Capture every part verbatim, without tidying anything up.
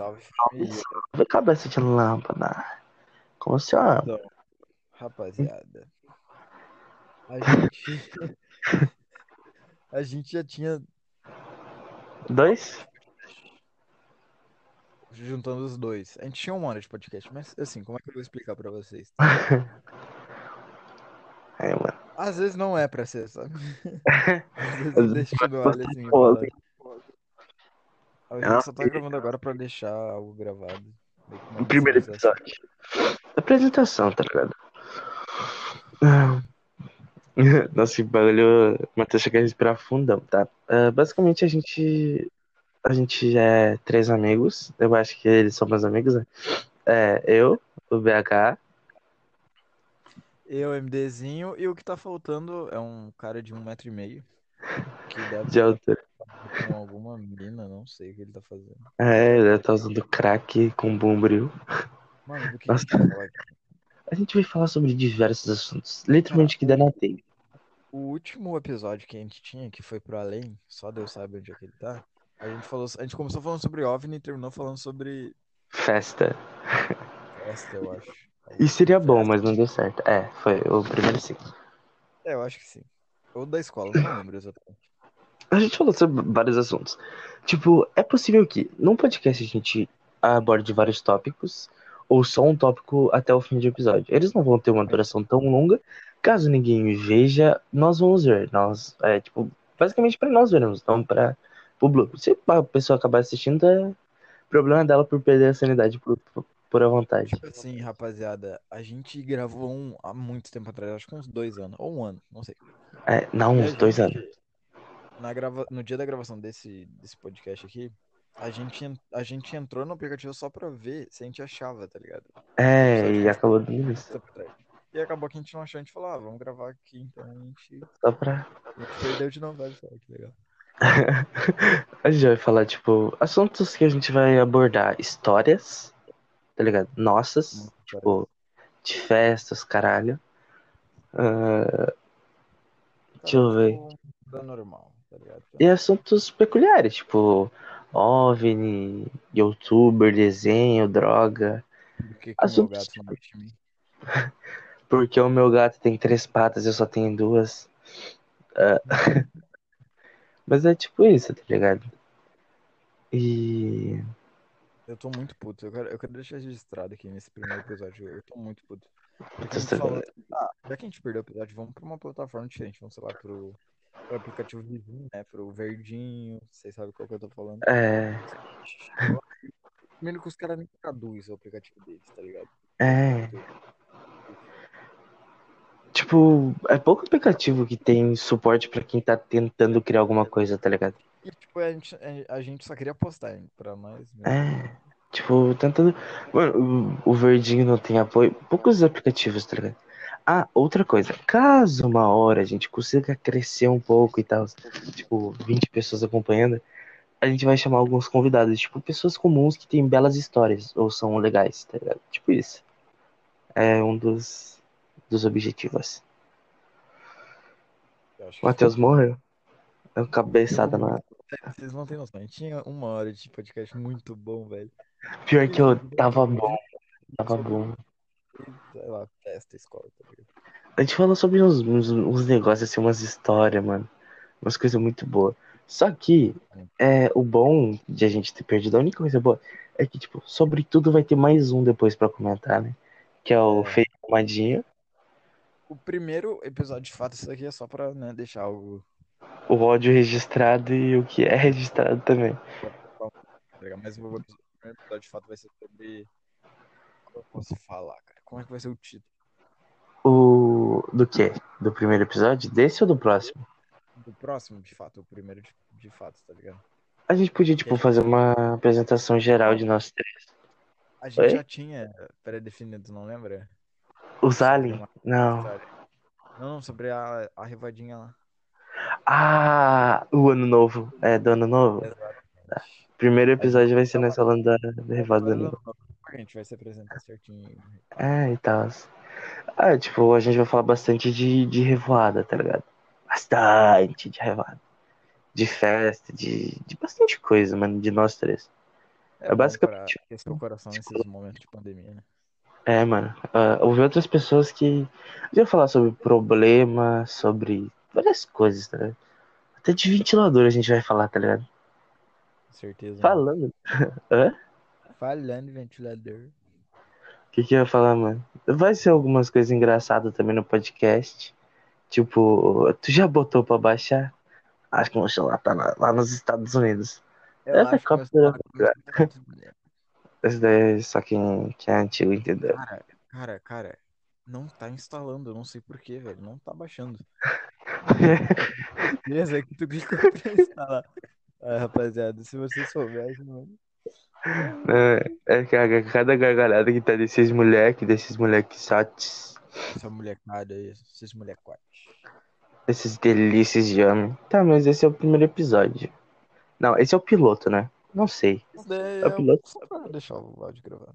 Salve, família. Salve, cabeça de lâmpada. Como se chama? Então, rapaziada, a gente... a gente já tinha... Dois? Juntando os dois. A gente tinha um ano de podcast, mas assim, como é que eu vou explicar pra vocês? É, mano. Às vezes não é pra ser, sabe? Às vezes eu deixo do olho assim. A gente não, só tá gravando agora pra deixar algo gravado. O primeiro episódio. Assim. Apresentação, tá ligado? Nossa, que bagulho. O Matheus chega a respirar fundão, tá? Uh, basicamente a gente. A gente é três amigos. Eu acho que eles são meus amigos, né? É, eu, o B H. Eu, MDzinho. E o que tá faltando é um cara de um metro e meio. Que deve de altura. Com alguma mina, não sei o que ele tá fazendo. É, ele tá usando crack com bombril. Mano, do que Nossa. A gente vai falar sobre diversos assuntos. Literalmente ah, que dá na telha. O último episódio que a gente tinha, que foi pro além, só Deus sabe onde é que ele tá. A gente, falou, a gente começou falando sobre OVNI e terminou falando sobre... Festa. Festa, eu acho. E seria bom, festa. Mas não deu certo. É, foi o primeiro sim. É, eu acho que sim. Ou da escola, não lembro exatamente. A gente falou sobre vários assuntos. Tipo, é possível que num podcast a gente aborde vários tópicos ou só um tópico até o fim do episódio. Eles não vão ter uma duração tão longa. Caso ninguém veja, nós vamos ver. Nós, é, tipo, basicamente pra nós vermos, não pra... Público. Se a pessoa acabar assistindo, é problema dela por perder a sanidade por, por, por à vontade. Sim, rapaziada, a gente gravou um há muito tempo atrás, acho que uns dois anos, ou um ano, não sei. É, não, uns dois gente, anos. Na grava... No dia da gravação desse, desse podcast aqui, a gente, a gente entrou no aplicativo só pra ver se a gente achava, tá ligado? É, e acabou dando isso. E acabou que a gente não achou, a gente falou, ah, vamos gravar aqui, então a gente... Só pra... A gente perdeu de novo, só que legal. A gente vai falar, tipo, assuntos que a gente vai abordar. Histórias, tá ligado? Nossas, hum, tipo, de festas, caralho. Uh, deixa eu ver. Tá normal, tá ligado? E assuntos peculiares, tipo, OVNI, youtuber, desenho, droga. Por que que assuntos... o meu gato não tem... Porque o meu gato tem três patas e eu só tenho duas. Uh... Mas é tipo isso, tá ligado? E... Eu tô muito puto. Eu quero, eu quero deixar registrado aqui nesse primeiro episódio. Eu tô muito puto. Falou, ah, já que a gente perdeu o episódio, vamos pra uma plataforma diferente. Vamos, sei lá, pro, pro aplicativo vizinho, né? Pro verdinho. Vocês sabem qual que eu tô falando. É... Primeiro que os caras nem traduzem o aplicativo deles, tá ligado? É... Tipo, é pouco aplicativo que tem suporte pra quem tá tentando criar alguma coisa, tá ligado? E, tipo, a gente, a gente só queria postar, hein, pra nós mesmo. É, tipo, tentando... Mano, o, o verdinho não tem apoio. Poucos aplicativos, tá ligado? Ah, outra coisa. Caso uma hora a gente consiga crescer um pouco e tal, tipo, vinte pessoas acompanhando, a gente vai chamar alguns convidados. Tipo, pessoas comuns que têm belas histórias ou são legais, tá ligado? Tipo isso. É um dos... dos objetivos. O Matheus que... morreu. É uma cabeçada na... Vocês não tem noção. Tinha uma hora de podcast muito bom, velho. Pior que eu tava bom. Tava bom. Sei lá, festa, escola. A gente falou sobre uns, uns, uns negócios, assim, umas histórias, mano. Umas coisas muito boas. Só que é, o bom de a gente ter perdido, a única coisa boa é que, tipo, sobretudo vai ter mais um depois pra comentar, né? Que é o é. Feito Arrumadinho. O primeiro episódio, de fato, isso daqui é só pra, né, deixar o... O ódio registrado e o que é registrado também. Mas o primeiro episódio, de fato, vai ser sobre... Como eu posso falar, cara? Como é que vai ser o título? O... Do quê? Do primeiro episódio? Desse ou do próximo? Do próximo, de fato. O primeiro, de, de fato, tá ligado? A gente podia, tipo, fazer uma apresentação geral de nós três. A gente Oi? já tinha pré-definido, não lembra? Os aliens? Não. Não, sobre a, a rivadinha lá. Ah, o ano novo. É, do ano novo. Exatamente. Primeiro episódio vai ser nós falando da, da rivada do ano novo. A gente vai se apresentar certinho. É, e tal. Ah, tipo, a gente vai falar bastante de, de revoada, tá ligado? Bastante de revoada. De festa, de, de bastante coisa, mano, de nós três. É É bom pra basicamente. aquecer o coração nesses momentos de pandemia, né? É, mano. Ah, houve outras pessoas que iam falar sobre problemas, sobre várias coisas, tá ligado? Até de ventilador a gente vai falar, tá ligado? Com certeza, mano. Falando. Hã? Falando em ventilador. O que que eu ia falar, mano? Vai ser algumas coisas engraçadas também no podcast. Tipo, tu já botou pra baixar? Acho que meu celular tá na- lá nos Estados Unidos. Eu Essa acho que meu celular cópia. tá nos Estados Unidos. Essa daí é só quem, quem é antigo entendeu. Cara, cara, cara, não tá instalando, eu não sei por quê, velho. Não tá baixando. Beleza, que tu clicou pra instalar. Ah, rapaziada, se vocês soubessem, mano. É, é que a- cada gargalhada que tá desses moleque, desses moleque sotes, Essa molecada aí, esses molecotes. desses delícias de homem. Tá, mas esse é o primeiro episódio. Não, esse é o piloto, né? Não sei. Isso daí É o é um- piloto? só pra deixar o áudio gravado.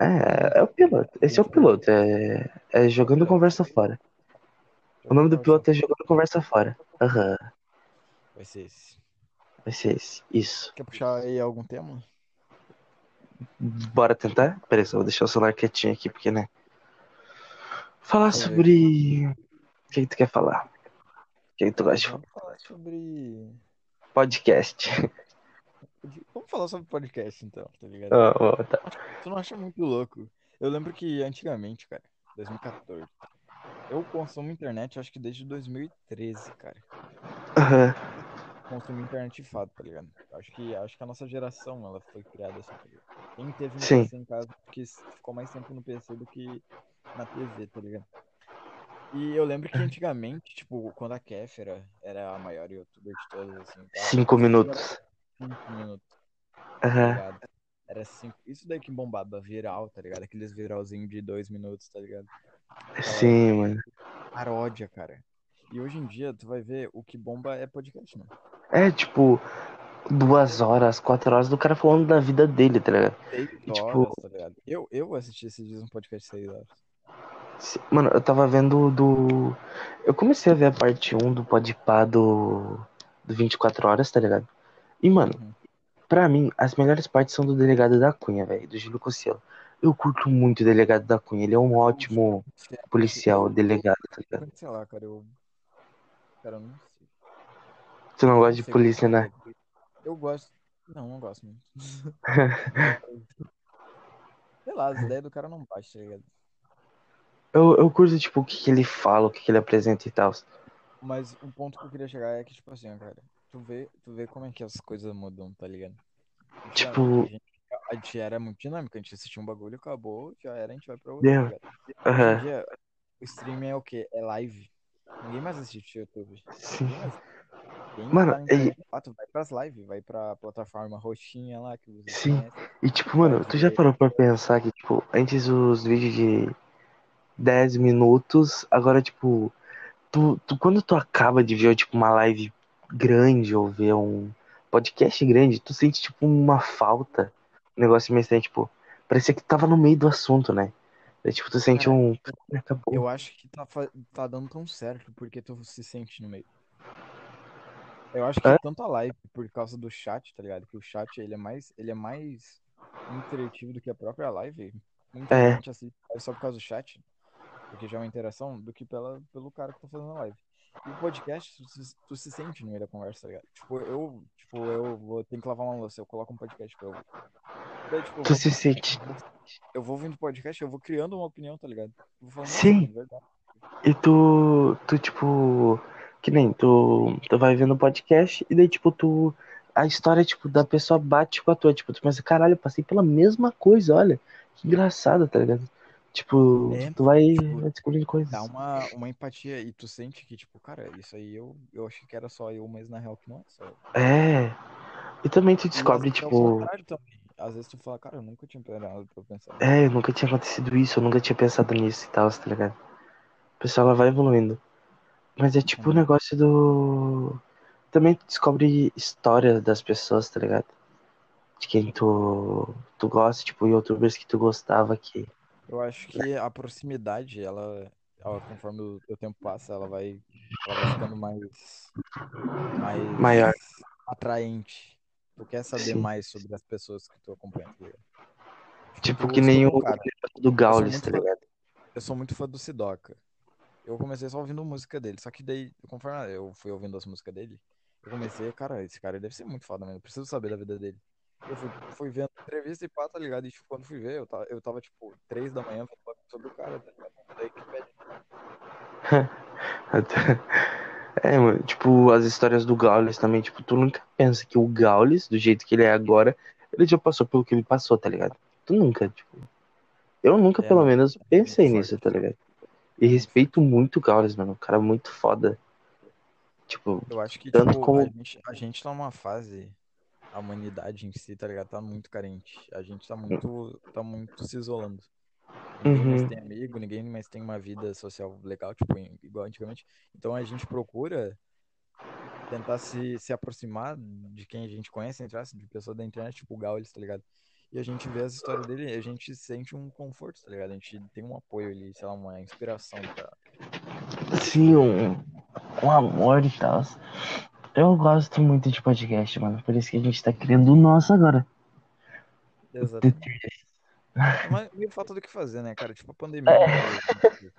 Não É, é o sei, piloto. Esse é o gente, né? piloto. É, é Jogando Então, Conversa Fora. O jogando nome do conversa. piloto é Jogando Conversa Fora. Aham, Vai ser esse. vai ser esse. Isso. Quer puxar aí algum tema? Bora tentar? Peraí, só vou deixar o celular quietinho aqui, porque, né? Falar Deixa eu ver aqui. sobre. O que que tu quer falar? O que que tu Cara, gosta de falar? vamos falar sobre. Podcast. Vamos falar sobre podcast, então, tá ligado? Ó, ó, tá. Tu não acha muito louco? Eu lembro que antigamente, cara, dois mil e quatorze, eu consumo internet acho que desde dois mil e treze, cara. Aham. Consumo internet de fato, tá ligado? Acho que, acho que a nossa geração, ela foi criada assim, tá ligado? Quem teve um Sim. P C em casa porque s- ficou mais tempo no P C do que na T V, tá ligado? E eu lembro que antigamente, tipo, quando a Kéfera era a maior youtuber de todas, assim, e tal, Cinco isso daí era minutos. cinco minutos, tá Aham. ligado? Era cinco. Isso daí que bombava, viral, tá ligado? Aqueles viralzinhos de dois minutos, tá ligado? Aquela Sim, mano. paródia, cara. E hoje em dia, tu vai ver o que bomba é podcast, mano. É, tipo, duas horas, quatro horas do cara falando da vida dele, tá ligado? Seis E, tipo, horas, tá ligado? Eu, eu assisti esses dias um podcast de seis horas. se- mano, eu tava vendo do. Eu comecei a ver a parte um do Podpah do... do vinte e quatro horas, tá ligado? E, mano, Uhum. pra mim, as melhores partes são do Delegado da Cunha, velho, do Júlio Cocielo. Eu curto muito o Delegado da Cunha, ele é um Cara, o Júlio ótimo César, policial, eu vou delegado, tá ligado? cancelar, cara. Eu, cara, eu não sei. Tu não Eu gosta não de sei o que polícia, né? fazer. Eu gosto. Não, não gosto muito. Mas, sei lá, as ideias do cara não baixam, tá ligado? Eu, eu curto, tipo, o que que ele fala, o que que ele apresenta e tal. Mas o ponto que eu queria chegar é que, tipo assim, ó, cara, tu vê, tu vê como é que as coisas mudam, tá ligado? Antigamente, a Tipo, gente, a gente era muito dinâmico, a gente assistia um bagulho, acabou, já era, a gente vai pra outro, tá deu. ligado? Hoje em Aham, dia, o streaming é o quê? É live. Ninguém mais assiste YouTube. sim. Ninguém mais. Quem Mano, tá na e, internet, de fato, vai pras lives, vai pra plataforma roxinha lá que vocês sim. conhecem, E, tipo, mano, tu já pode. parou pra pensar que, tipo, antes os vídeos de dez minutos, agora, tipo, tu, tu- quando tu acaba de ver, tipo, uma live grande ou ver um podcast grande, tu sente, tipo, uma falta. Um negócio meio estranho, tipo, parecia que tava no meio do assunto, né? Daí, tipo, tu sente Cara, um. Acabou. eu acho que tá, fa- tá dando tão certo porque tu se sente no meio. Eu acho que Hã? tanto a live por causa do chat, tá ligado? Que o chat ele é mais, ele é mais interativo do que a própria live. Muita É, gente assiste live só por causa do chat, porque já é uma interação, do que pela, pelo cara que tá fazendo a live. E o podcast, tu se, tu se sente no meio da conversa, tá ligado? Tipo, eu, tipo, eu vou ter que lavar uma louça, eu coloco um podcast pra eu ouvir. Daí, tipo, eu tu vou, se sente. vou- eu vou ouvindo podcast, eu vou criando uma opinião, tá ligado? Eu vou falando, nossa, Sim. mano, verdade. E tu, tu tipo, que nem tu, tu vai vendo o podcast e daí, tipo, tu, a história, tipo, da pessoa bate com a tua, tipo, tu pensa, caralho, eu passei pela mesma coisa, olha, que engraçado, tá ligado? Tipo, É, tu mano, vai, tipo, vai descobrindo dá coisas. uma, uma empatia e tu sente que, tipo, cara, isso aí eu, eu achei que era só eu, mas na real que não é só eu. É, e também tu E às descobre, vezes é o tipo, contrário também. Às vezes tu fala, cara, eu nunca tinha parado pra pensar nisso. é, nunca tinha acontecido isso, eu nunca tinha pensado nisso e tal, tá ligado? O pessoal, ela vai evoluindo. Mas é tipo o Uhum. negócio do... Também tu descobre histórias das pessoas, tá ligado? De quem tu, tu gosta, tipo, youtubers que tu gostava que. Eu acho que a proximidade, ela, ela conforme o, o tempo passa, ela vai, ela vai ficando mais, Maior. mais atraente. Tu quer saber Sim. mais sobre as pessoas que tu acompanha, tá ligado? Tipo, que nem o do Gaules, tá ligado? Eu sou muito fã do Sidoca. Eu comecei só ouvindo música dele, só que daí, conforme eu fui ouvindo as músicas dele, eu comecei, cara, esse cara deve ser muito foda mesmo, eu preciso saber da vida dele. Eu fui, fui vendo entrevista e pá, tá ligado? E tipo, quando fui ver, eu tava, eu tava tipo, três da manhã falando sobre o cara, tá ligado? Daí que pede. É, mano, tipo, as histórias do Gaules também, tipo, tu nunca pensa que o Gaules, do jeito que ele é agora, ele já passou pelo que ele passou, tá ligado? Tu nunca, tipo... Eu nunca, é, pelo menos, pensei é nisso, tá ligado? E respeito muito o Gaules, mano, um cara muito foda. Tipo, eu acho que, tanto tipo, como... a, gente, a gente tá numa fase, a humanidade em si, tá ligado? Tá muito carente. A gente tá muito, tá muito se isolando. Ninguém uhum. mais tem amigo, ninguém mais tem uma vida social legal, tipo, igual antigamente. Então a gente procura tentar se, se aproximar de quem a gente conhece, entrar, de pessoas da internet, tipo o Gaules, tá ligado? E a gente vê as histórias dele, a gente sente um conforto, tá ligado? A gente tem um apoio ali, sei lá, uma inspiração pra... Sim, um, um amor e tal. Eu gosto muito de podcast, mano, por isso que a gente tá criando o nosso agora. Exato. Mas meio falta do que fazer, né, cara? Tipo a pandemia. É. Né?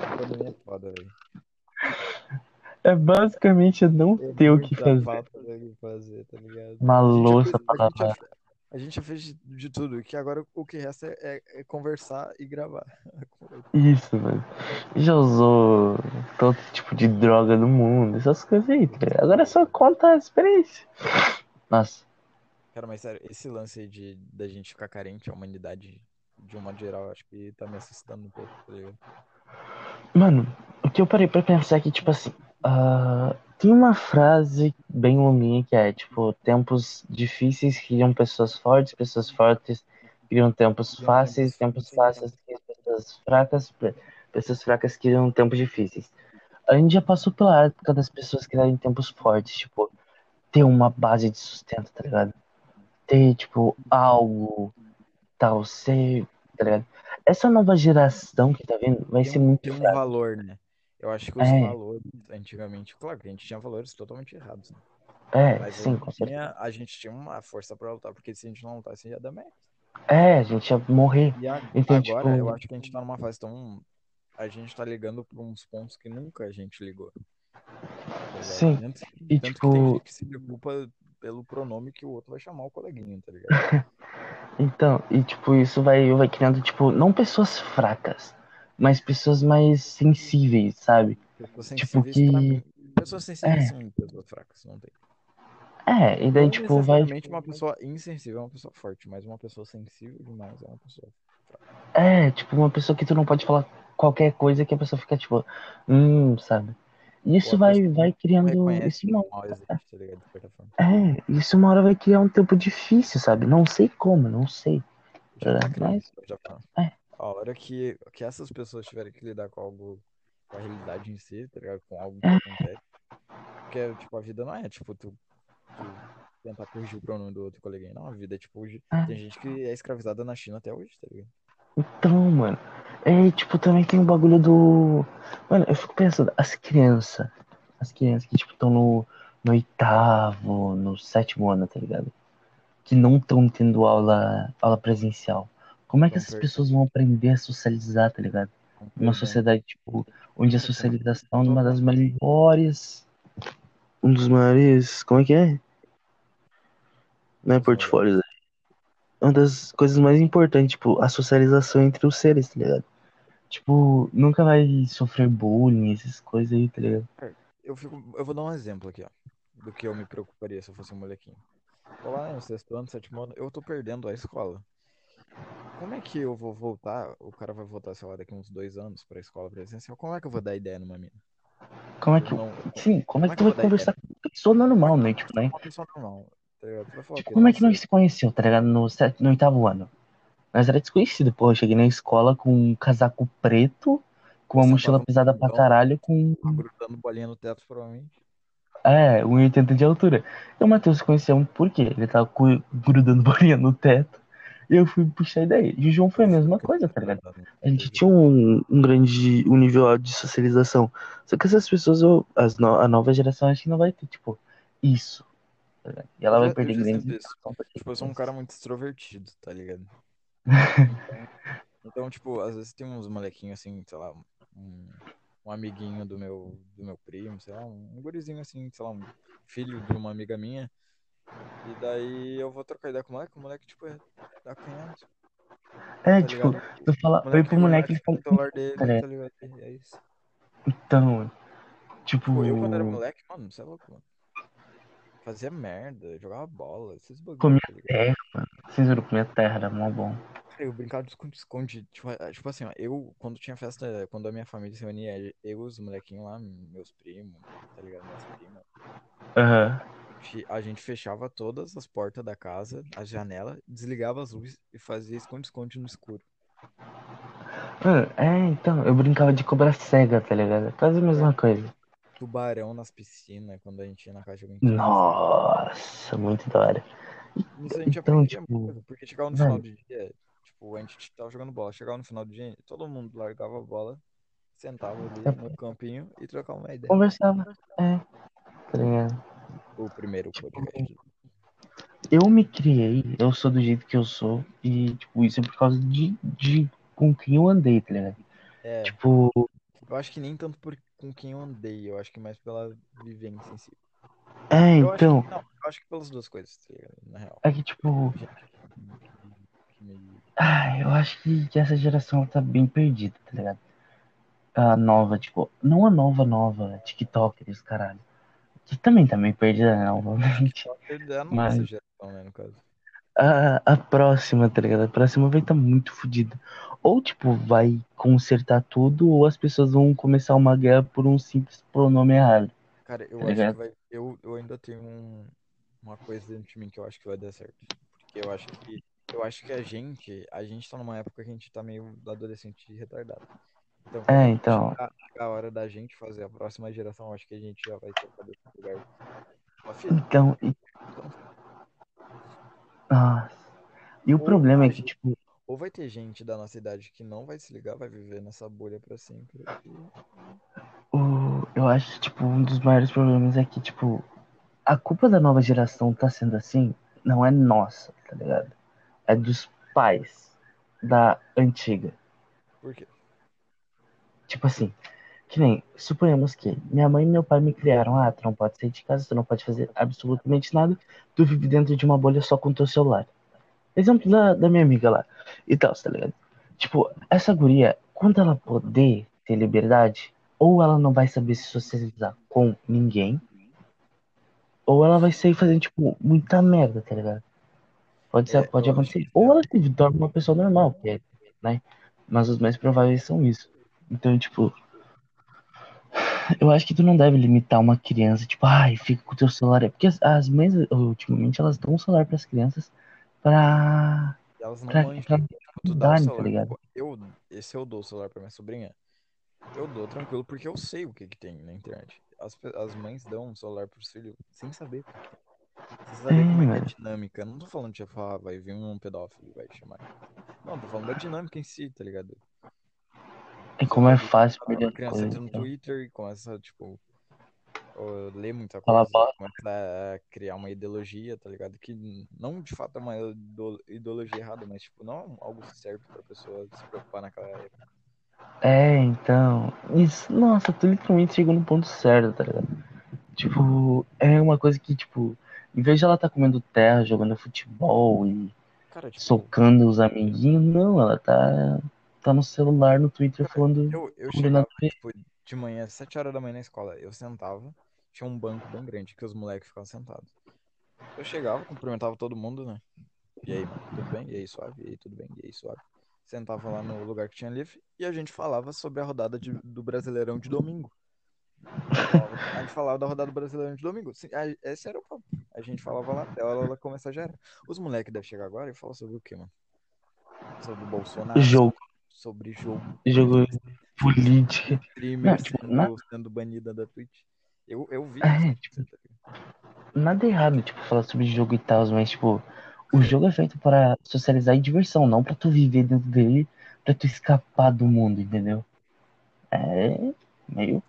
A pandemia é foda, velho. É basicamente não é ter o que fazer. Falta do que fazer, tá ligado? Uma louça pra lavar. A gente já fez de, de tudo, que agora o que resta é, é, é conversar e gravar. Isso, mano. Já usou todo tipo de droga do mundo, essas coisas aí, tá ligado? Agora só conta a experiência. Nossa. Cara, mas sério, esse lance aí de, de a gente ficar carente, a humanidade, de um modo geral, acho que tá me assustando um pouco, tá ligado? Mano, o que eu parei pra pensar é que, tipo assim, uh, tem uma frase bem longa que é, tipo, tempos difíceis criam pessoas fortes, pessoas fortes criam tempos fáceis, tempos fáceis criam pessoas fracas, pessoas fracas criam tempos difíceis. A gente já passou pela época das pessoas criarem tempos fortes, tipo, ter uma base de sustento, tá ligado? Ter, tipo, algo tal, ser, tá ligado? Essa nova geração que tá vindo vai tem, ser muito... Tem um fraco. Valor, né? Eu acho que os é. valores, antigamente, claro que a gente tinha valores totalmente errados, né? É, mas sim, com tinha, certeza. A gente tinha uma força pra lutar, porque se a gente não lutar, assim, ia dar merda. É, a gente ia morrer. E a, então, agora, tipo... eu acho que a gente tá numa fase tão... A gente tá ligando pra uns pontos que nunca a gente ligou. Sim, tanto, e tanto tipo... que tem gente que se preocupa... pelo pronome que o outro vai chamar o coleguinha, tá ligado? Então, e tipo, isso vai, vai criando, tipo, não pessoas fracas, mas pessoas mais sensíveis, sabe? Pessoas sensíveis, tipo, que... pessoas sensíveis é. são pessoas fracas, não tem. É, e daí, não tipo, vai... uma pessoa insensível é uma pessoa forte, mas uma pessoa sensível demais é uma pessoa fraca. É, tipo, uma pessoa que tu não pode falar qualquer coisa que a pessoa fica, tipo, hum, sabe? Isso vai, vai criando... Isso uma... É, isso uma hora vai criar um tempo difícil, sabe? Não sei como, não sei. Já tá Mas... já tá. é. A hora que, que essas pessoas tiverem que lidar com algo, com a realidade em si, tá ligado? Com algo que é. acontece. Porque, tipo, a vida não é, tipo, tu, tu tentar corrigir o pronome do outro coleguinha. Não, a vida é, tipo, hoje... É. Tem gente que é escravizada na China até hoje, tá ligado? Então, mano... É, tipo, também tem o bagulho do... Mano, eu fico pensando, as crianças, as crianças que, tipo, estão no, no oitavo, no sétimo ano, tá ligado? Que não estão tendo aula, aula presencial. Como é que essas pessoas vão aprender a socializar, tá ligado? Uma sociedade, tipo, onde a socialização é uma das maiores... Um dos maiores... Como é que é? Não é portfólio, né? Uma das coisas mais importantes, tipo, a socialização entre os seres, tá ligado? Tipo, nunca vai sofrer bullying, essas coisas aí, tá ligado? Eu, fico, eu vou dar um exemplo aqui, ó. Do que eu me preocuparia se eu fosse um molequinho. Tô lá no sexto ano, sétimo ano, eu tô perdendo a escola. Como é que eu vou voltar? O cara vai voltar, sei lá, daqui uns dois anos pra escola presencial. Como é que eu vou dar ideia numa mina? Como é que eu... Não... Sim, como, como é que tu vai conversar com uma pessoa normal, né? Tipo, né? Uma pessoa normal. Tá falar, tipo, como é que nós se conheceu, tá ligado? No, set... no oitavo ano. Nós era desconhecido, pô. Eu cheguei na escola com um casaco preto, com uma Você mochila tá pesada pra caralho, com... Grudando bolinha no teto, provavelmente. É, um metro e oitenta de altura. E o Matheus se conheceu por quê? Ele tava grudando bolinha no teto. E eu fui puxar ideia. E o João foi a mesma coisa, tá ligado? A gente tinha um, um grande um nível de socialização. Só que essas pessoas, eu, as no... a nova geração, acho que não vai ter, tipo, isso. tá ligado? E ela Eu vai já, eu perder já grandes sei disso. indicações pra Tipo, eu sou um cara muito extrovertido, tá ligado? Então, então, tipo, às vezes tem uns molequinhos assim, sei lá, um, um amiguinho do meu, do meu primo, sei lá, um gurizinho assim, sei lá, um filho de uma amiga minha. E daí eu vou trocar ideia com o moleque, o moleque, tipo, é acanhado, É, tá tipo, ligado? tu fala, O oi moleque pro quer moleque e fala, o celular dele, cara, tá ligado? E é isso. então, tipo, Pô, eu quando era moleque, mano, você é louco, mano. Fazia merda, jogava bola, esses bagulho, comia tá ligado? terra, mano. Vocês viram, comia terra, era mó bom. Cara, eu brincava de esconde-esconde. Tipo, eh, tipo assim, ó, eu, quando tinha festa, quando a minha família se reunia, eu, os molequinhos lá, meus primos, tá ligado? Minhas primas, Aham. a gente a gente fechava todas as portas da casa, a janela, desligava as luzes e fazia esconde-esconde no escuro. Mano, é, então, eu brincava de cobra cega, tá ligado? Quase a mesma Cara, coisa. tubarão nas piscinas, quando a gente ia na casa de alguém que tinha piscina. Nossa, muito da hora. E- Nisso a gente Então, aprendia muita tipo, coisa, porque chegava no final velho, do dia, tipo, a gente tava jogando bola, chegava no final do dia, todo mundo largava a bola, sentava ali eu no campinho e trocava uma ideia. conversava, é, tá ligado? O primeiro podcast. Tipo, eu me criei, eu sou do jeito que eu sou, e, tipo, isso é por causa de, de com quem eu andei, tá ligado? É, Tipo, eu acho que nem tanto por com quem eu andei, eu acho que mais pela vivência em si. é, Eu acho que, então, não, eu acho que pelas duas coisas, tá ligado? Na real. é que, tipo, Gente que, que, que me... ah, eu acho que, que essa geração tá bem perdida, tá ligado? A nova, tipo, não a nova, nova, TikTokers, caralho. Que também tá meio perdida, né, obviamente. TikToker da nossa Mas geração, né, no caso. a, a próxima, tá ligado? A próxima vai estar muito fodida. Ou, tipo, vai consertar tudo, ou as pessoas vão começar uma guerra por um simples pronome errado, Cara, tá eu acho que ligado? vai. Eu, eu ainda tenho um, uma coisa dentro de mim que eu acho que vai dar certo. Porque eu acho que. Eu acho que a gente. A gente tá numa época que a gente tá meio adolescente e retardado. Então, É, quando então. chegar a hora da gente fazer a próxima geração, eu acho que a gente já vai ter a cabeça no lugar. Ó, filho, Então, e, então, nossa. E o ou problema a é que, gente. tipo, Ou vai ter gente da nossa idade que não vai se ligar, vai viver nessa bolha pra sempre. E... o, eu acho que, tipo, um dos maiores problemas é que, tipo, a culpa da nova geração tá sendo assim não é nossa, tá ligado? É dos pais da antiga. Por quê? Tipo assim, que nem, suponhamos que minha mãe e meu pai me criaram, ah, tu não pode sair de casa, tu não pode fazer absolutamente nada, tu vive dentro de uma bolha só com teu celular. Exemplo da, da minha amiga lá. E tal, tá ligado? Tipo, essa guria, quando ela poder ter liberdade, ou ela não vai saber se socializar com ninguém, ou ela vai sair fazendo, tipo, muita merda, tá ligado? Pode ser, É, pode eu acho acontecer. que. Ou ela se torna uma pessoa normal, que é, né? Mas os mais prováveis são isso. Então, tipo, eu acho que tu não deve limitar uma criança, tipo, ai, fica com o teu celular. É porque as, as mães, ultimamente, elas dão o celular pras crianças pra, E elas não pra, pra manjam. Tipo, tu dá o mudarem, tá celular. ligado? Pô, eu, esse eu dou o celular pra minha sobrinha. Eu dou tranquilo porque eu sei o que que tem na internet. As, pe- as mães dão um celular pros filhos sem saber o que que tem. Sem É, saber como é que é a velho. dinâmica. Eu não tô falando de tipo, ah, vai vir um pedófilo e vai chamar. Não, tô falando da dinâmica em si, tá ligado? E Sei como lá, é do- fácil perder a as criança coisas, entra no então. Twitter e começa, tipo, ou ler muita Fala coisa, bosta. começa a criar uma ideologia, tá ligado? Que n- não de fato é uma ido- ideologia errada, mas tipo, não é algo que serve pra pessoa se preocupar naquela época. É, então. Isso, nossa, tu literalmente chegou no ponto certo, tá ligado? Tipo, é uma coisa que, tipo, em vez de ela tá comendo terra, jogando futebol e Cara, tipo, socando os amiguinhos, não, ela tá, tá no celular, no Twitter, cara, falando eu, eu sobre chegava, natureza. tipo, de manhã, sete horas da manhã na escola, eu sentava, tinha um banco bem grande que os moleques ficavam sentados. Eu chegava, cumprimentava todo mundo, né? E aí, mano, tudo bem? E aí, suave? E aí, tudo bem? E aí, suave? Sentava lá no lugar que tinha livre e a gente falava sobre a rodada de- do Brasileirão de domingo. Falava- A gente falava da rodada do Brasileirão de domingo. Sim, a- esse era o papo. A gente falava lá até a hora começar já era. Os moleques devem chegar agora e falar sobre o quê, mano? Sobre o Bolsonaro, Jogo, sobre, sobre jogo, jogo sobre política. Não, streamer tipo, na, sendo, sendo banida da Twitch. Eu, eu vi isso é, tipo, acontecer, tá ligado? nada errado, tipo, falar sobre jogo e tal, mas, tipo, o Cara, jogo é feito para socializar e diversão, não pra tu viver dentro dele, pra tu escapar do mundo, entendeu? É meio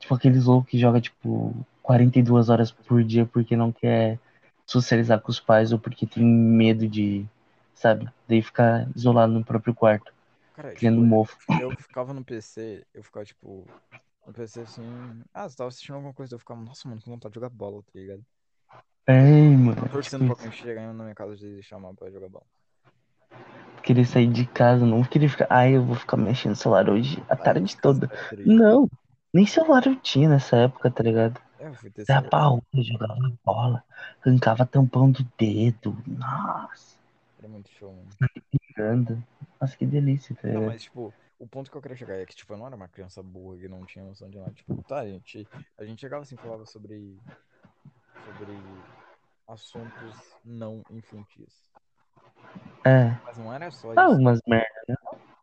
tipo aqueles loucos que joga, tipo. quarenta e duas horas por dia porque não quer socializar com os pais ou porque tem medo de, sabe, daí ficar isolado no próprio quarto, cara, criando tipo, mofo. Eu ficava no P C, eu ficava tipo, no P C assim, ah, você tava assistindo alguma coisa, eu ficava, nossa, mano, que vontade de jogar bola, tá ligado? Ei, mano. Eu torcendo tipo... pra quem chega na minha casa de chamar pra jogar bola. Queria sair de casa, não queria ficar, ai, eu vou ficar mexendo no celular hoje a tarde toda. Não, nem celular eu tinha nessa época, tá ligado? É, eu fui ter dava pra rua, jogava bola, arrancava tampão do dedo, nossa. Era muito show, mano. Nossa, que delícia, tá ligado? Não, mas tipo, o ponto que eu queria chegar é que, tipo, eu não era uma criança burra que não tinha noção de nada. Tipo, tá, a gente, a gente chegava assim, falava sobre, sobre assuntos não infantis. É. Mas não era só isso. Ah, umas merda, né?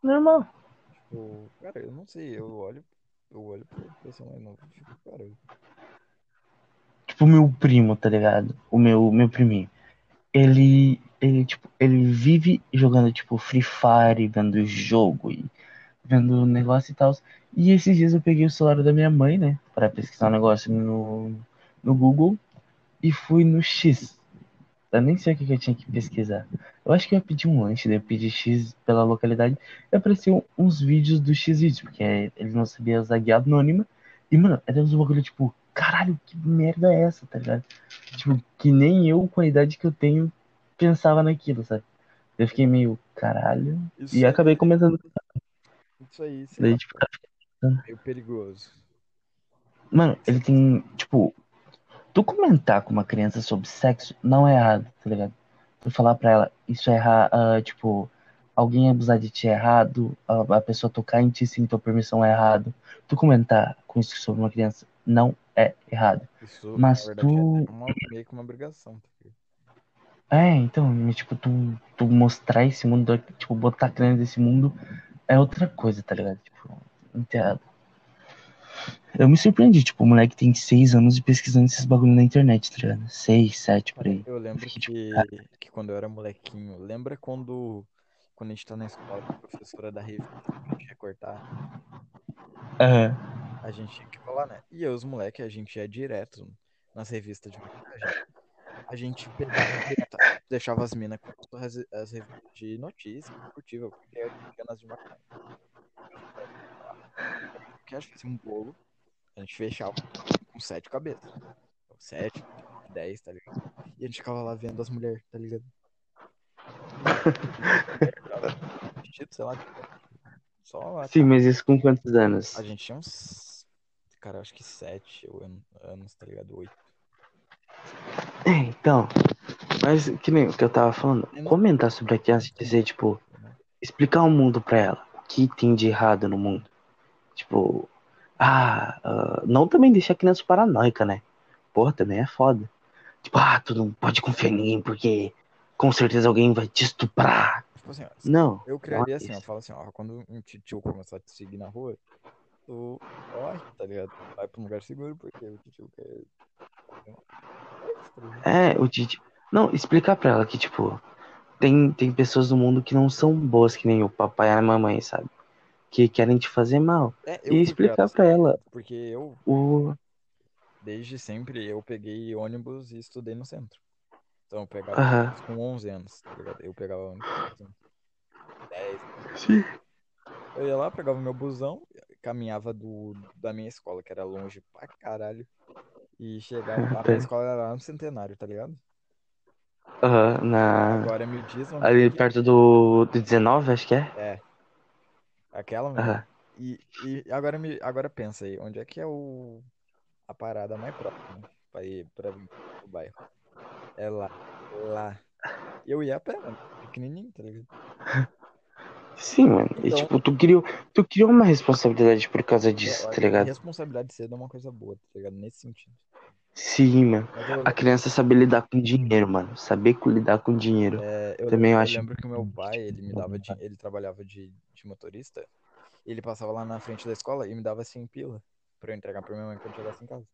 Normal. Tipo, cara, eu não sei, eu olho, eu olho pro pessoal mais novo, tipo, cara. Tipo, meu primo, tá ligado? O meu, meu priminho. Ele, ele, tipo, ele vive jogando, tipo, Free Fire, vendo jogo e vendo negócio e tal. E esses dias eu peguei o celular da minha mãe, né? Pra pesquisar um negócio no, no Google e fui no X. Eu nem sei o que eu tinha que pesquisar. Eu acho que eu ia pedir um lanche, daí eu pedi X pela localidade. E apareceu uns vídeos do X-Vídeos, porque ele não sabia usar guia anônima. E, mano, era uns bagulho tipo, caralho, que merda é essa, tá ligado? Tipo, que nem eu, com a idade que eu tenho, pensava naquilo, sabe? Eu fiquei meio, caralho. Isso e aí, acabei comentando. Isso aí, isso aí. Daí, tipo, meio perigoso. Mano, ele tem, tipo. Tu comentar com uma criança sobre sexo não é errado, tá ligado? Tu falar pra ela, isso é errado, uh, tipo, alguém abusar de ti é errado, a, a pessoa tocar em ti sem tua permissão é errado. Tu comentar com isso sobre uma criança não é errado. Isso, mas na verdade, tu... é uma, meio que uma obrigação. É, então, tipo, tu, tu mostrar esse mundo, tipo, botar a criança nesse mundo é outra coisa, tá ligado? Tipo, não tem errado. Eu me surpreendi, tipo, o moleque tem seis anos e pesquisando esses bagulho na internet, tá ligado? seis, sete, por aí. Eu lembro que, que quando eu era molequinho, lembra quando, quando a gente tá na escola, a professora da revista, a gente ia cortar? Aham. Uhum. A gente tinha que falar, né? E eu, os moleques, a gente ia direto nas revistas de maquiagem. A gente pegava direto, deixava as minas com as, as revistas de notícia, curtiva, porque eu tinha nas de maquiagem. Porque a gente fazia um bolo, a gente fechava com sete cabeças. Sete, dez, tá ligado? E a gente ficava lá vendo as mulheres, tá ligado? Sei lá, só lá. Sim, mas isso com quantos anos? A gente tinha uns, cara, acho que sete anos, tá ligado? Oito. É, então, mas que nem o que eu tava falando, comentar sobre a criança e dizer, tipo, explicar o mundo pra ela, o que tem de errado no mundo. Tipo, ah, uh, não também deixar a criança paranoica, né? Porra, também é foda. Tipo, ah, tu não pode confiar em ninguém porque com certeza alguém vai te estuprar. Tipo assim, ó, não. Eu criaria não é assim, isso. Eu falo assim, ó, quando um tio começar a te seguir na rua, tu corre, tá ligado? Vai pra um lugar seguro porque o tio quer... É, o tio... Não, explicar pra ela que, tipo, tem, tem pessoas no mundo que não são boas que nem o papai e a mamãe, sabe? Que querem te fazer mal. É, e explicar pra ela. Porque eu, o... desde sempre, eu peguei ônibus e estudei no centro. Então, eu pegava ônibus com onze anos. Tá ligado? Eu pegava ônibus com dez. Sim. Eu ia lá, pegava meu busão, caminhava do, da minha escola, que era longe pra caralho. E chegava lá, a minha escola era lá no Centenário, tá ligado? Aham, uhum, na... Agora me diz... Ali perto do, do dezenove, acho que é? É. Aquela, uhum. e, e agora, me, agora pensa aí, onde é que é o, a parada mais próxima pra ir pra vir pro bairro? É lá, lá. Eu ia a pé, mano, pequenininho, tá ligado? Sim, mano, então, e tipo, tu criou, tu criou uma responsabilidade por causa disso, tá ligado? A responsabilidade de ser é uma coisa boa, tá ligado? Nesse sentido. Sim, mano, eu... a criança saber lidar com dinheiro, mano, saber lidar com dinheiro. É, eu também lembro, eu acho. Eu lembro que o meu pai, ele me dava, de... ele trabalhava de, de motorista, ele passava lá na frente da escola e me dava assim pila pra eu entregar pra minha mãe quando chegasse em casa.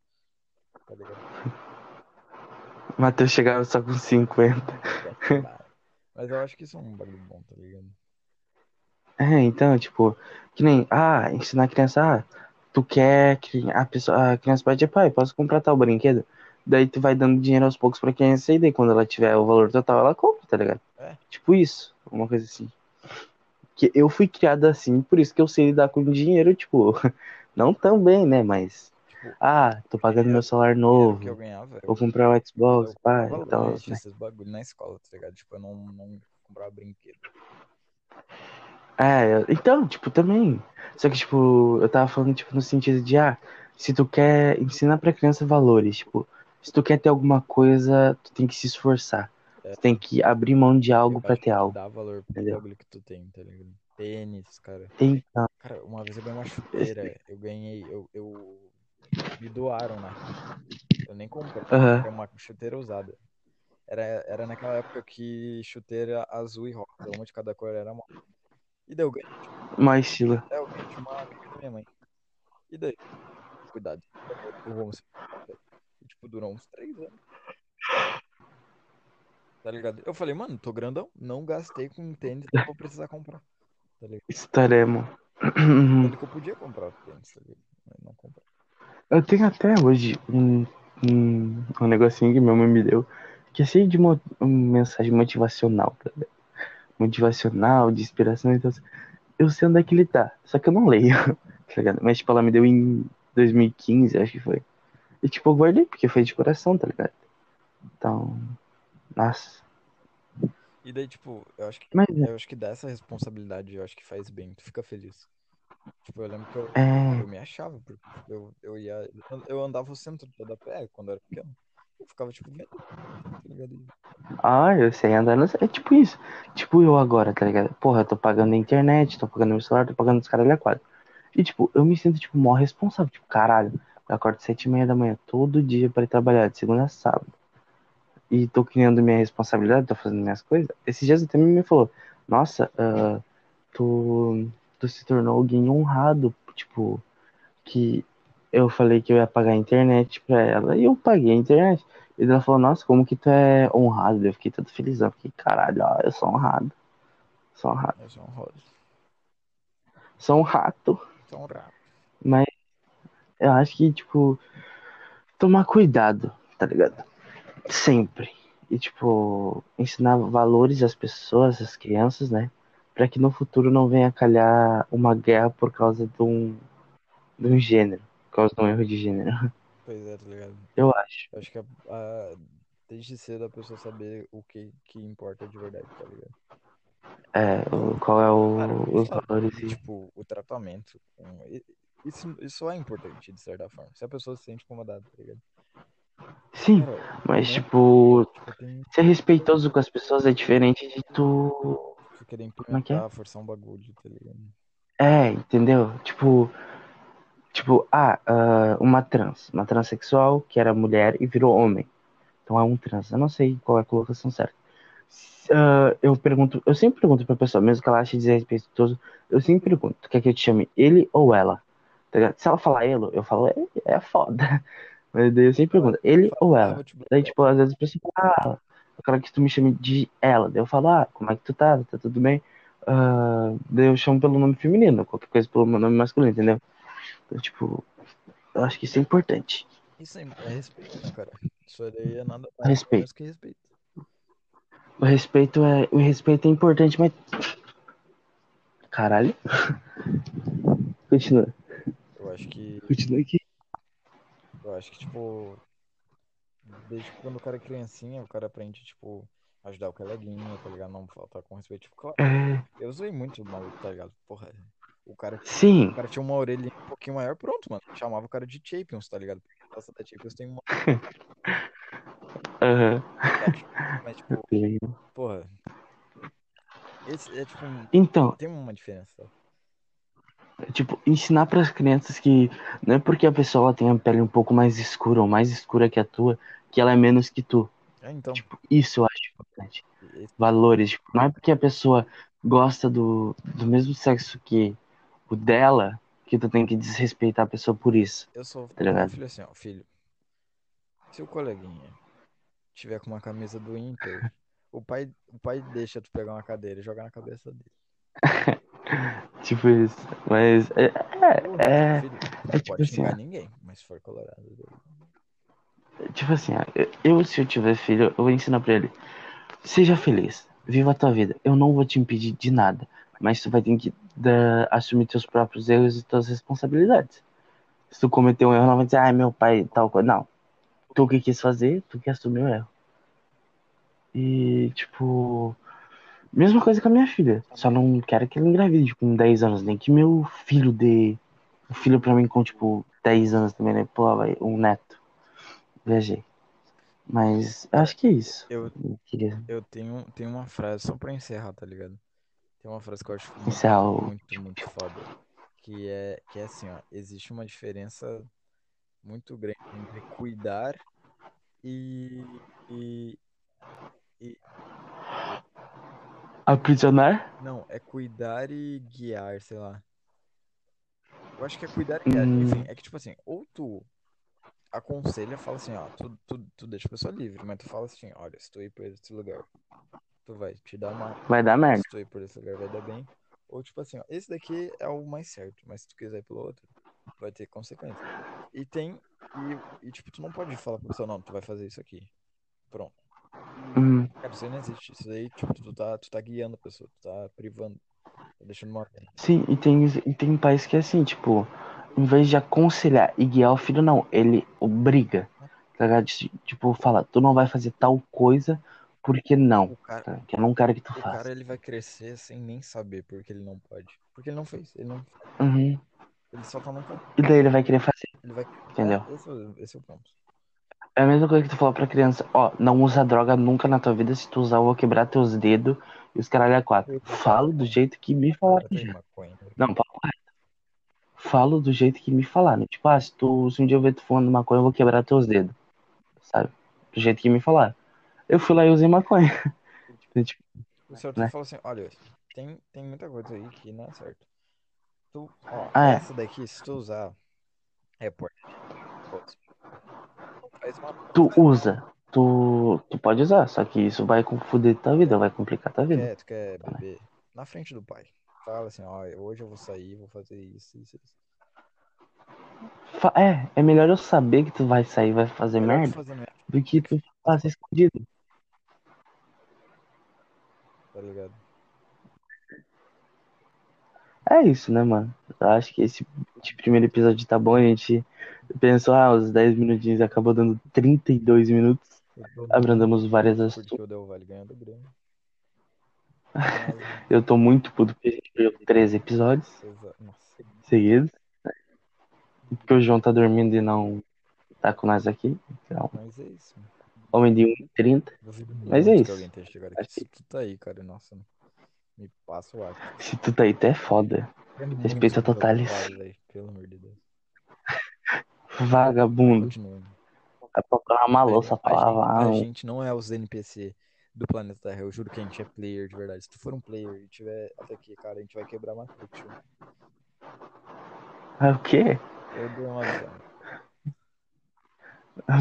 Tá ligado? Matheus chegava só com cinquenta. Mas eu acho que isso é um bagulho bom, tá ligado? É, então, tipo, que nem, ah, ensinar a criança, ah, tu quer que a pessoa, a criança pode dizer, pai, posso comprar tal brinquedo? Daí tu vai dando dinheiro aos poucos pra criança e daí quando ela tiver o valor total, ela compra, tá ligado? É. Tipo isso, uma coisa assim. Que eu fui criado assim, por isso que eu sei lidar com dinheiro, tipo, não tão bem, né, mas... Tipo, ah, tô pagando meu celular novo, eu ganhava, eu... vou comprar o Xbox, eu pai, e tal, né? Esses bagulho na escola, tá ligado? Tipo, eu não, não comprava brinquedo. É, então, tipo, também. Só que, tipo, eu tava falando, tipo, no sentido de, ah, se tu quer ensinar pra criança valores, tipo, se tu quer ter alguma coisa, tu tem que se esforçar. É. Tu tem que abrir mão de algo pra ter algo. Dá valor pro bagulho que tu tem, tá ligado? Tênis, cara. Então. Cara, uma vez eu ganhei uma chuteira, eu ganhei, eu, eu... me doaram, né? Eu nem comprei, uhum. Era uma chuteira usada. Era, era naquela época que chuteira azul e rosa, uma de cada cor era uma... E daí eu ganhei. Tipo, mais estilo. É, eu ganhei de uma amiga da minha mãe. E daí? Cuidado. Eu vou e, tipo, durou uns três anos. Tá ligado? Eu falei, mano, tô grandão. Não gastei com tênis, não vou precisar comprar. Tá ligado? Estaremos. Quando que eu podia comprar o tênis, tá ligado? Mas não comprei. Eu tenho até hoje um, um, um negocinho que minha mãe me deu. Que é cheio de uma, uma mensagem motivacional, tá ligado? Motivacional, de inspiração, então eu sei onde é que ele tá, só que eu não leio, tá ligado? Mas tipo, ela me deu em dois mil e quinze, acho que foi, e tipo, eu guardei, porque foi de coração, tá ligado? Então, nossa. E daí, tipo, eu acho que, mas, eu acho que dá essa responsabilidade, eu acho que faz bem, tu fica feliz. Tipo, eu lembro que eu, é... eu me achava, porque eu, eu ia, eu andava o centro da P E quando eu era pequeno. Eu ficava, tipo, vendo, tá ligado? Ah, eu sei andar no... É tipo isso. Tipo eu agora, tá ligado? Porra, eu tô pagando a internet, tô pagando meu celular, tô pagando os caralho a quadra. E, tipo, eu me sinto, tipo, mó responsável. Tipo, caralho, eu acordo sete e meia da manhã todo dia pra ir trabalhar, de segunda a sábado. E tô criando minha responsabilidade, tô fazendo minhas coisas. Esses dias até me falou, nossa, uh, tu, tu se tornou alguém honrado, tipo, que... Eu falei que eu ia pagar a internet pra ela. E eu paguei a internet. E ela falou, nossa, como que tu é honrado. Eu fiquei todo felizão. Fiquei, caralho, ó, eu sou honrado. Sou honrado. Eu sou honrado. Sou um rato. Sou um rato. Mas eu acho que, tipo, tomar cuidado, tá ligado? Sempre. E, tipo, ensinar valores às pessoas, às crianças, né? Pra que no futuro não venha calhar uma guerra por causa de um, de um gênero. Por causa de um erro de gênero. Pois é, tá ligado? Eu acho. Eu acho que a, a, desde cedo a pessoa saber o que, que importa de verdade, tá ligado? É, o, qual é o, cara, os valores. Tipo, o tratamento. Isso, isso é importante, de certa forma. Se a pessoa se sente incomodada, tá ligado? Sim, cara, mas né? tipo, tem... ser respeitoso com as pessoas é diferente de tu... tu querer implementar, é? Forçar um bagulho, tá ligado? É, entendeu? Tipo... Tipo, ah, uh, uma trans, uma transexual que era mulher e virou homem. Então é um trans, eu não sei qual é a colocação certa. Uh, eu pergunto, eu sempre pergunto pra pessoa, mesmo que ela ache desrespeitoso, eu sempre pergunto, tu quer que eu te chame ele ou ela? Tá, se ela falar ele, eu falo, é, é foda. Mas daí eu sempre pergunto, ele ou ela? Daí, tipo, às vezes a pessoa fala, ah, eu quero que tu me chame de ela. Daí eu falo, ah, como é que tu tá? Tá tudo bem? Uh, daí eu chamo pelo nome feminino, qualquer coisa pelo nome masculino, entendeu? Então, tipo, eu acho que isso é importante. Isso é respeito, né, cara? Isso daí é nada mais respeito. Que respeito. O respeito é... O respeito é importante, mas... Caralho. Continua. Eu acho que... Continua aqui. Eu acho que, tipo... Desde quando o cara é criancinha, o cara aprende, tipo... Ajudar o coleguinha, tá ligado? Não faltar com respeito. Tipo, claro, é... eu zoei muito o maluco, tá ligado? Porra... O cara, sim. O cara tinha uma orelhinha um pouquinho maior, pronto, mano. Chamava o cara de Champions, tá ligado? Porque a taça da Champions tem uma. Aham. Uhum. Mas, tipo, porra. Esse é tipo. Um... Então. Tem uma diferença. Tipo, ensinar pras crianças que não é porque a pessoa tem a pele um pouco mais escura ou mais escura que a tua, que ela é menos que tu. É, então. Tipo, isso eu acho importante. Esse... Valores. Tipo, não é porque a pessoa gosta do, do mesmo sexo que o dela, que tu tem que desrespeitar a pessoa por isso. Eu sou tá filho assim, ó, filho. Se o coleguinha tiver com uma camisa do Inter, o pai, o pai deixa tu pegar uma cadeira e jogar na cabeça dele. Tipo isso. Mas é. É, é, é tipo pode assim. Não ninguém, mas se for colorado. Tipo assim, eu, se eu tiver filho, eu vou ensinar pra ele: seja feliz, viva a tua vida. Eu não vou te impedir de nada, mas tu vai ter que da, assumir teus próprios erros e tuas responsabilidades. Se tu cometer um erro, não vai dizer, ai, ah, meu pai, tal coisa. Não. Tu que quis fazer, tu que assumiu o erro. E, tipo, mesma coisa com a minha filha. Só não quero que ela engravide com dez anos, nem que meu filho dê. O filho pra mim com, tipo, dez anos também, né? Pô, vai, um neto. Viajei. Mas acho que é isso. Eu, eu tenho, tenho uma frase, só pra encerrar, tá ligado? Tem uma frase que eu acho muito, isso é o... muito, muito foda. Que é, que é assim, ó. Existe uma diferença muito grande entre cuidar e... e, e... aprisionar? Não, é cuidar e guiar, sei lá. Eu acho que é cuidar e guiar. Hum... Enfim, é que tipo assim, ou tu... aconselha, fala assim, ó, tu, tu, tu deixa a pessoa livre, mas tu fala assim, olha, se tu ir por esse lugar, tu vai te dar uma... vai dar merda. Se tu ir por esse lugar, vai dar bem. Ou tipo assim, ó, esse daqui é o mais certo, mas se tu quiser ir pelo outro, vai ter consequência. E tem, e, e tipo, tu não pode falar pra pessoa, não, tu vai fazer isso aqui. Pronto. Uhum. Cara, isso aí não existe. Isso aí, tipo, tu tá, tu tá guiando a pessoa, tu tá privando, tá deixando uma... Sim, e tem, e tem pais que é assim, tipo... em vez de aconselhar e guiar o filho, não, ele obriga, tá ligado? Tipo, fala, tu não vai fazer tal coisa porque não, cara, tá? Que eu não quero que tu o faça. O cara, ele vai crescer sem nem saber porque ele não pode, porque ele não fez, ele não fez. Uhum. Ele só tá não fazendo. E daí ele vai querer fazer, ele vai... entendeu? Esse, esse é o ponto. É a mesma coisa que tu fala pra criança, ó, não usa droga nunca na tua vida, se tu usar eu vou quebrar teus dedos e os caralho a quatro. Falo do jeito que me falaram. Não, papo reto. Falo do jeito que me falaram. Tipo, ah, se, tu, se um dia eu ver tu fumando maconha, eu vou quebrar teus dedos. Sabe? Do jeito que me falaram. Eu fui lá e usei maconha. Tipo, o senhor né? Falou assim, olha, tem, tem muita coisa aí que não é certo. Tu, ó, ah, essa é. Daqui, se tu usar, é por... tu usa. Tu, tu pode usar, só que isso vai foder tua vida, vai complicar tua vida. É, tu quer beber na frente do pai. Fala assim, ó, hoje eu vou sair, vou fazer isso, isso, isso. É, é melhor eu saber que tu vai sair e vai fazer merda, fazer merda do que tu fazer escondido. Tá ligado? É isso, né, mano? Eu acho que esse primeiro episódio tá bom, a gente pensou, ah, os dez minutinhos acabou dando trinta e dois minutos. Abrandamos várias assuntos. Eu tô muito puto porque a gente viu treze episódios seguidos. Porque o João tá dormindo e não tá com nós aqui. Então, mas é isso. Homem de um e trinta. Mas é isso. Se tu tá aí, cara, nossa, me passa o ar. Se tu tá aí, tu é foda. Respeita totalis. Pelo amor de Deus. Vagabundo. Vai procurar uma louça pra lavar. A gente não é os N P C do planeta Terra, eu juro que a gente é player de verdade. Se tu for um player e tiver até aqui, cara, a gente vai quebrar uma Matrix. Vai o quê? Eu dei uma visão.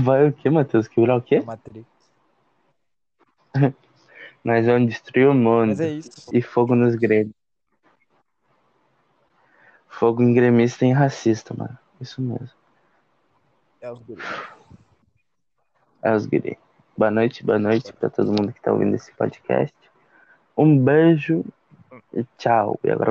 Vai o quê, Matheus? Quebrar o quê? Matrix. Nós vamos destruir o mundo. Mas é isso. E fogo nos grelhos. Fogo em gremista e em racista, mano. Isso mesmo. É os guri. É os guri. Boa noite, boa noite pra todo mundo que tá ouvindo esse podcast. Um beijo e tchau. E agora